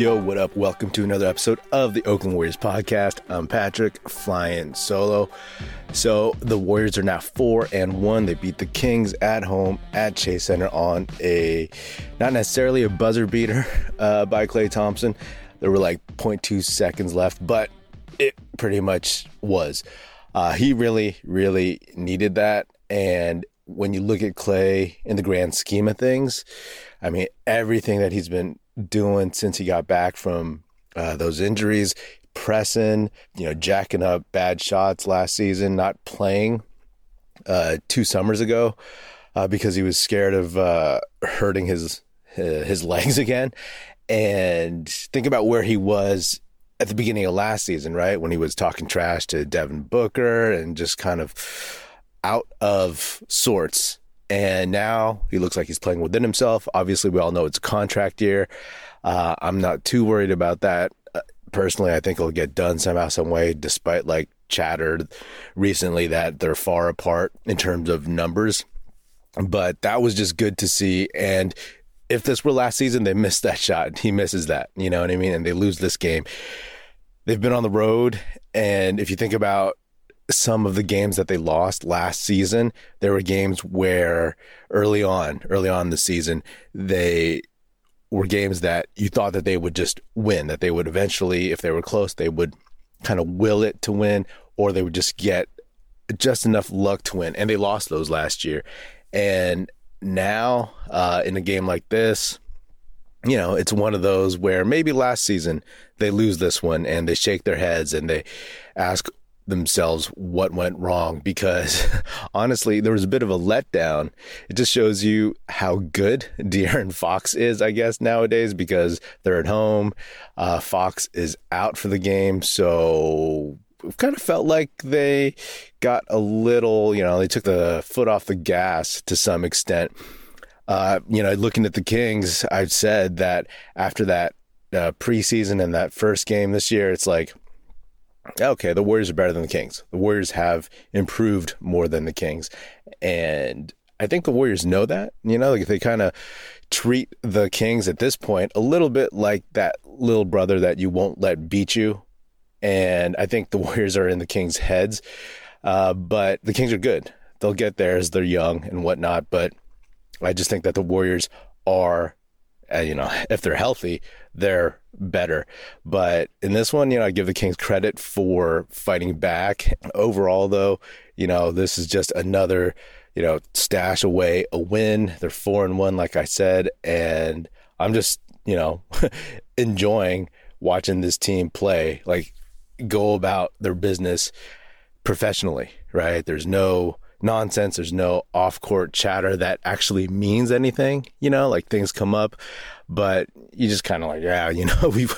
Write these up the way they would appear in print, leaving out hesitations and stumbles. Yo, what up? Welcome to another episode of the Oakland Warriors podcast. I'm Patrick, flying solo. So the Warriors are now 4-1. They beat the Kings at home at Chase Center on a, not necessarily a buzzer beater by Klay Thompson. There were like 0.2 seconds left, but it pretty much was. He really, really needed that. And when you look at Klay in the grand scheme of things, I mean, everything that he's been doing since he got back from those injuries, pressing, jacking up bad shots last season, not playing 2 summers ago because he was scared of hurting his legs again. And think about where he was at the beginning of last season, right? When he was talking trash to Devin Booker and just kind of out of sorts. And now he looks like he's playing within himself. Obviously, we all know it's a contract year. I'm not too worried about that. Personally, I think it'll get done somehow, some way, despite like chatter recently that they're far apart in terms of numbers. But that was just good to see. And if this were last season, they missed that shot. He misses that, you know what I mean? And they lose this game. They've been on the road. And if you think about some of the games that they lost last season, there were games where early on the season, they were games that you thought that they would just win, that they would eventually, if they were close, they would kind of will it to win, or they would just get just enough luck to win. And they lost those last year. And now in a game like this, it's one of those where maybe last season they lose this one and they shake their heads and they ask themselves what went wrong, because honestly there was a bit of a letdown. It just shows you how good De'Aaron Fox is, I guess, nowadays, because they're at home. Fox is out for the game, so it kind of felt like they got a little, they took the foot off the gas to some extent. Looking at the Kings, I've said that after that preseason and that first game this year, it's like, okay, the Warriors are better than the Kings. The Warriors have improved more than the Kings. And I think the Warriors know that. They kind of treat the Kings at this point a little bit like that little brother that you won't let beat you. And I think the Warriors are in the Kings' heads. But the Kings are good. They'll get theirs. They're young and whatnot. But I just think that the Warriors are, if they're healthy, they're better. But in this one, I give the Kings credit for fighting back. Overall, though, this is just another, stash away a win. They're 4-1, like I said, and I'm just, enjoying watching this team play, like go about their business professionally, right? There's no nonsense. There's no off-court chatter that actually means anything, like things come up, but you just kind of like,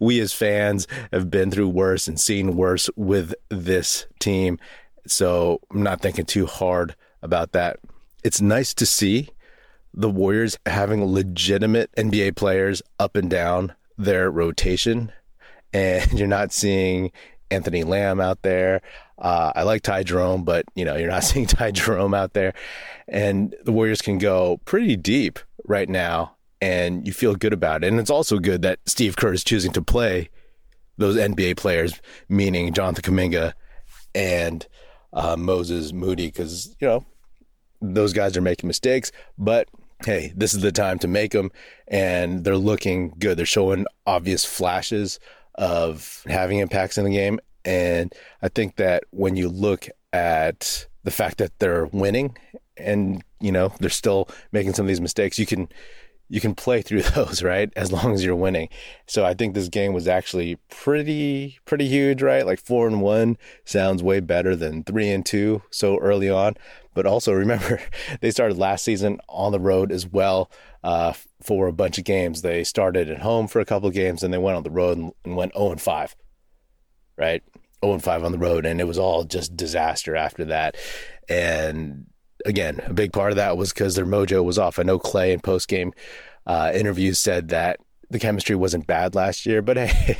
we as fans have been through worse and seen worse with this team. So I'm not thinking too hard about that. It's nice to see the Warriors having legitimate NBA players up and down their rotation, and you're not seeing Anthony Lamb out there. I like Ty Jerome, but you're not seeing Ty Jerome out there, and the Warriors can go pretty deep right now, and you feel good about it. And it's also good that Steve Kerr is choosing to play those NBA players, meaning Jonathan Kuminga and Moses Moody, because those guys are making mistakes, but hey, this is the time to make them, and they're looking good. They're showing obvious flashes of having impacts in the game. And I think that when you look at the fact that they're winning and, they're still making some of these mistakes, you can play through those, right? As long as you're winning. So I think this game was actually pretty huge, right? Like 4-1 sounds way better than 3-2 so early on. But also remember, they started last season on the road as well for a bunch of games. They started at home for a couple of games, and they went on the road and went 0-5. Right? 0-5 on the road, and it was all just disaster after that. And again, a big part of that was because their mojo was off. I know Klay in post-game interviews said that the chemistry wasn't bad last year, but hey,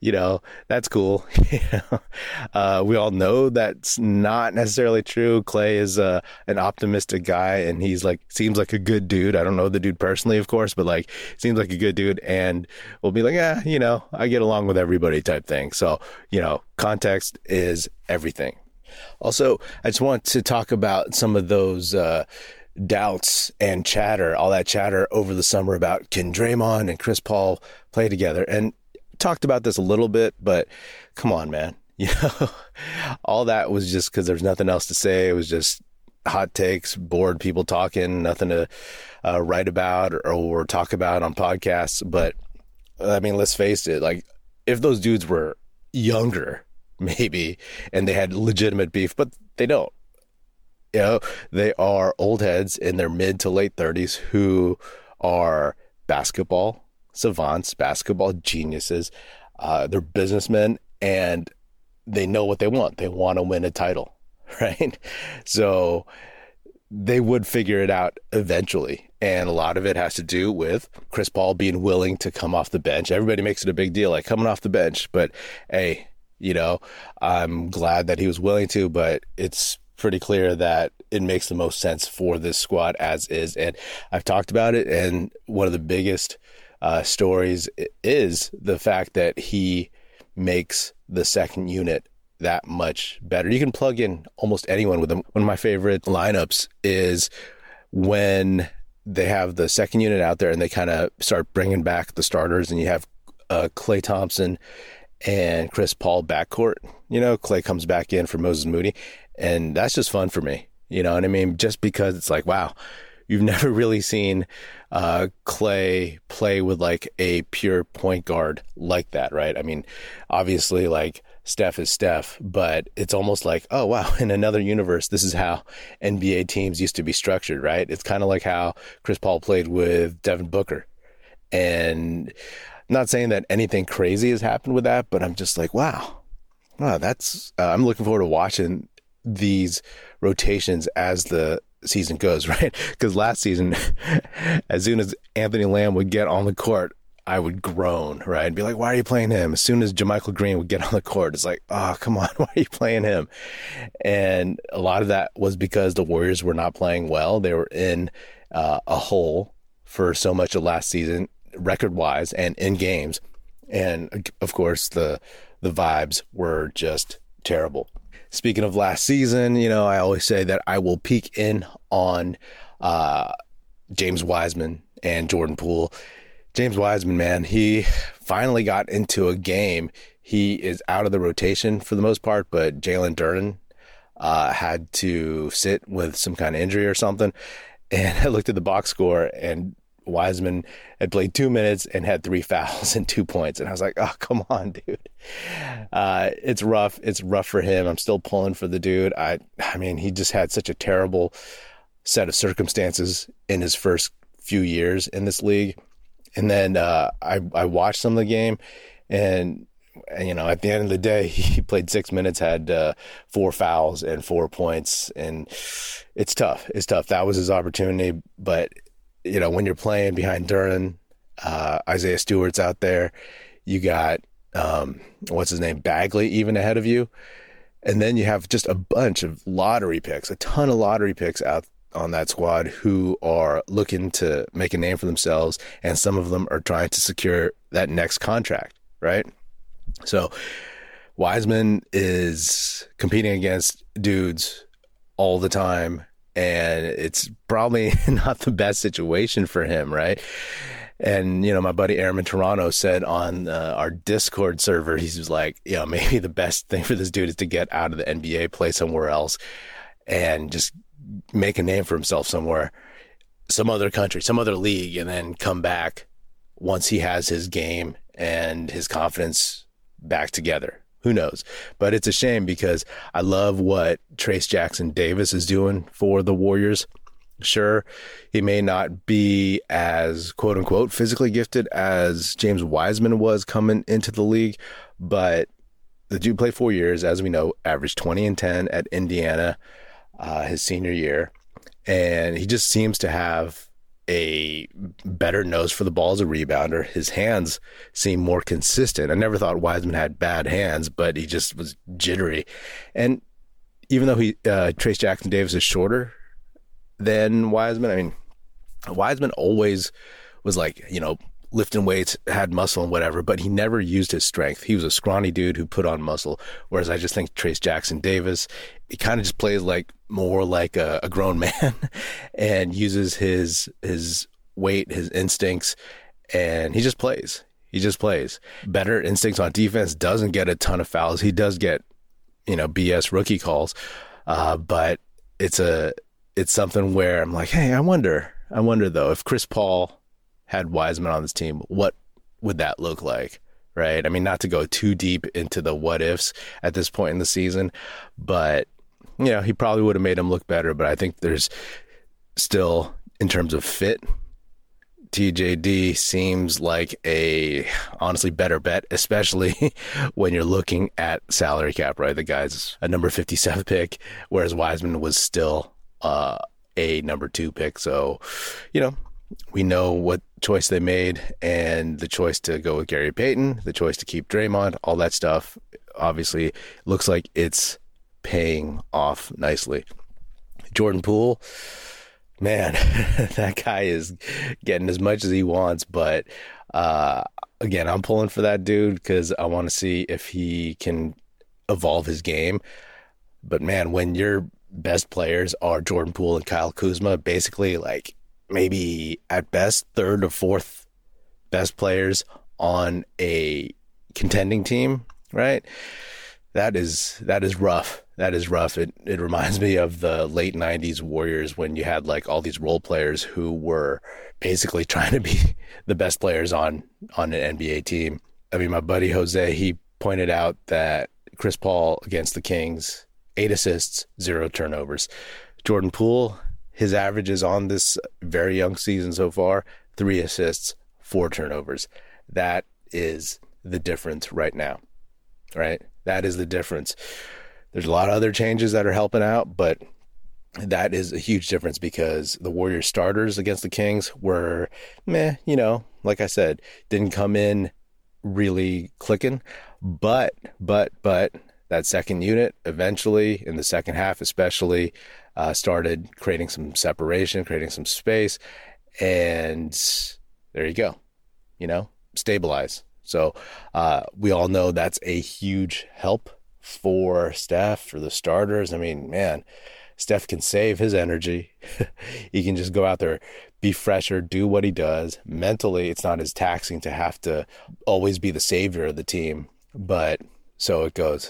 you know, that's cool. You know? We all know that's not necessarily true. Klay is an optimistic guy, and he's like, seems like a good dude. I don't know the dude personally, of course, but like, seems like a good dude, and will be like, you know, I get along with everybody type thing. So, you know, context is everything. Also, I just want to talk about some of those, doubts and chatter, all that chatter over the summer about can Draymond and Chris Paul play together, and talked about this a little bit, but come on, man, you know, all that was just because there's nothing else to say. It was just hot takes, bored people talking, nothing to write about or talk about on podcasts. But I mean, let's face it, like if those dudes were younger, maybe, and they had legitimate beef, but they don't. You know, they are old heads in their mid to late 30s who are basketball savants, basketball geniuses. They're businessmen, and they know what they want. They want to win a title, right? So they would figure it out eventually. And a lot of it has to do with Chris Paul being willing to come off the bench. Everybody makes it a big deal, like coming off the bench. But, hey, you know, I'm glad that he was willing to, but it's pretty clear that it makes the most sense for this squad as is. And I've talked about it, and one of the biggest stories is the fact that he makes the second unit that much better. You can plug in almost anyone with him. One of my favorite lineups is when they have the second unit out there and they kind of start bringing back the starters, and you have Klay Thompson and Chris Paul backcourt. You know, Klay comes back in for Moses Moody, and that's just fun for me. You know what I mean? Just because it's like, wow, you've never really seen Klay play with like a pure point guard like that, right? I mean, obviously like Steph is Steph, but it's almost like, oh, wow, in another universe, this is how NBA teams used to be structured, right? It's kind of like how Chris Paul played with Devin Booker. And I'm not saying that anything crazy has happened with that, but I'm just like, wow, that's, I'm looking forward to watching these rotations as the season goes, right? Because last season, as soon as Anthony Lamb would get on the court, I would groan, right? And be like, why are you playing him? As soon as Jermichael Green would get on the court, it's like, oh, come on, why are you playing him? And a lot of that was because the Warriors were not playing well. They were in a hole for so much of last season, record-wise and in games. And of course, the vibes were just terrible. Speaking of last season, you know, I always say that I will peek in on James Wiseman and Jordan Poole. James Wiseman, man, he finally got into a game. He is out of the rotation for the most part, but Jalen Duren had to sit with some kind of injury or something. And I looked at the box score, and Wiseman had played 2 minutes and had 3 fouls and 2 points. And I was like, oh, come on, dude. It's rough. It's rough for him. I'm still pulling for the dude. I mean, he just had such a terrible set of circumstances in his first few years in this league. And then I watched some of the game, and, you know, at the end of the day, he played 6 minutes, had 4 fouls and 4 points. And it's tough. It's tough. That was his opportunity. But you know, when you're playing behind Duren, Isaiah Stewart's out there, you got, what's his name, Bagley even ahead of you. And then you have just a bunch of lottery picks, a ton of lottery picks out on that squad who are looking to make a name for themselves. And some of them are trying to secure that next contract, right? So Wiseman is competing against dudes all the time, and it's probably not the best situation for him, right? And, you know, my buddy Airman Toronto said on our Discord server, he was like, you know, maybe the best thing for this dude is to get out of the NBA, play somewhere else, and just make a name for himself somewhere, some other country, some other league, and then come back once he has his game and his confidence back together. Who knows? But it's a shame because I love what Trayce Jackson-Davis is doing for the Warriors. Sure, he may not be as, quote-unquote, physically gifted as James Wiseman was coming into the league, but the dude played 4 years, as we know, averaged 20 and 10 at Indiana his senior year, and he just seems to have a better nose for the ball as a rebounder. His hands seem more consistent. I never thought Wiseman had bad hands, but he just was jittery. And even though Trayce Jackson-Davis is shorter than Wiseman, I mean, Wiseman always was like, you know, lifting weights, had muscle and whatever, but he never used his strength. He was a scrawny dude who put on muscle. Whereas I just think Trayce Jackson-Davis, he kind of just plays like more like a grown man and uses his weight, his instincts, and he just plays. He just plays. Better instincts on defense, doesn't get a ton of fouls. He does get, you know, BS rookie calls, but it's something where I'm like, hey, I wonder though, if Chris Paul had Wiseman on this team, what would that look like, right? I mean, not to go too deep into the what ifs at this point in the season, but you know, he probably would have made him look better. But I think there's still, in terms of fit, TJD seems like a honestly better bet, especially when you're looking at salary cap, right? The guy's a number 57 pick, whereas Wiseman was still a number 2 pick. So, you know, we know what choice they made, and the choice to go with Gary Payton, the choice to keep Draymond, all that stuff obviously looks like it's paying off nicely. Jordan Poole, man, that guy is getting as much as he wants, but again, I'm pulling for that dude because I want to see if he can evolve his game. But man, when your best players are Jordan Poole and Kyle Kuzma, basically like maybe at best third or fourth best players on a contending team, right? That is rough. That is rough. It reminds me of the late 90s Warriors when you had like all these role players who were basically trying to be the best players on an NBA team. I mean, my buddy Jose, he pointed out that Chris Paul against the Kings, 8 assists, 0 turnovers. Jordan Poole, his average is on this very young season so far, 3 assists, 4 turnovers. That is the difference right now, right? That is the difference. There's a lot of other changes that are helping out, but that is a huge difference because the Warriors starters against the Kings were, you know, like I said, didn't come in really clicking, but that second unit eventually, in the second half especially, started creating some separation, creating some space, and there you go, you know, stabilize. So we all know that's a huge help for Steph, for the starters. I mean, man, Steph can save his energy. He can just go out there, be fresher, do what he does. Mentally, it's not as taxing to have to always be the savior of the team, but so it goes.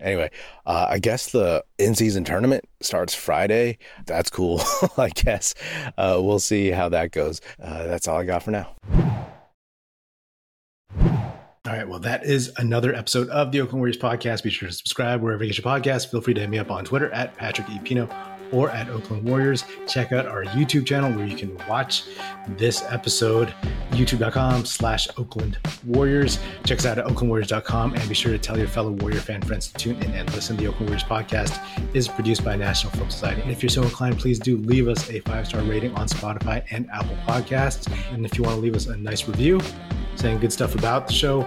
Anyway, I guess the in-season tournament starts Friday. That's cool, I guess. We'll see how that goes. That's all I got for now. All right, well, that is another episode of the Oakland Warriors podcast. Be sure to subscribe wherever you get your podcast. Feel free to hit me up on Twitter at Patrick E. Pino or at Oakland Warriors. Check out our YouTube channel where you can watch this episode, youtube.com/Oakland Warriors. Check us out at oaklandwarriors.com, and be sure to tell your fellow Warrior fan friends to tune in and listen. The Oakland Warriors podcast is produced by National Film Society. And if you're so inclined, please do leave us a 5-star rating on Spotify and Apple Podcasts. And if you want to leave us a nice review saying good stuff about the show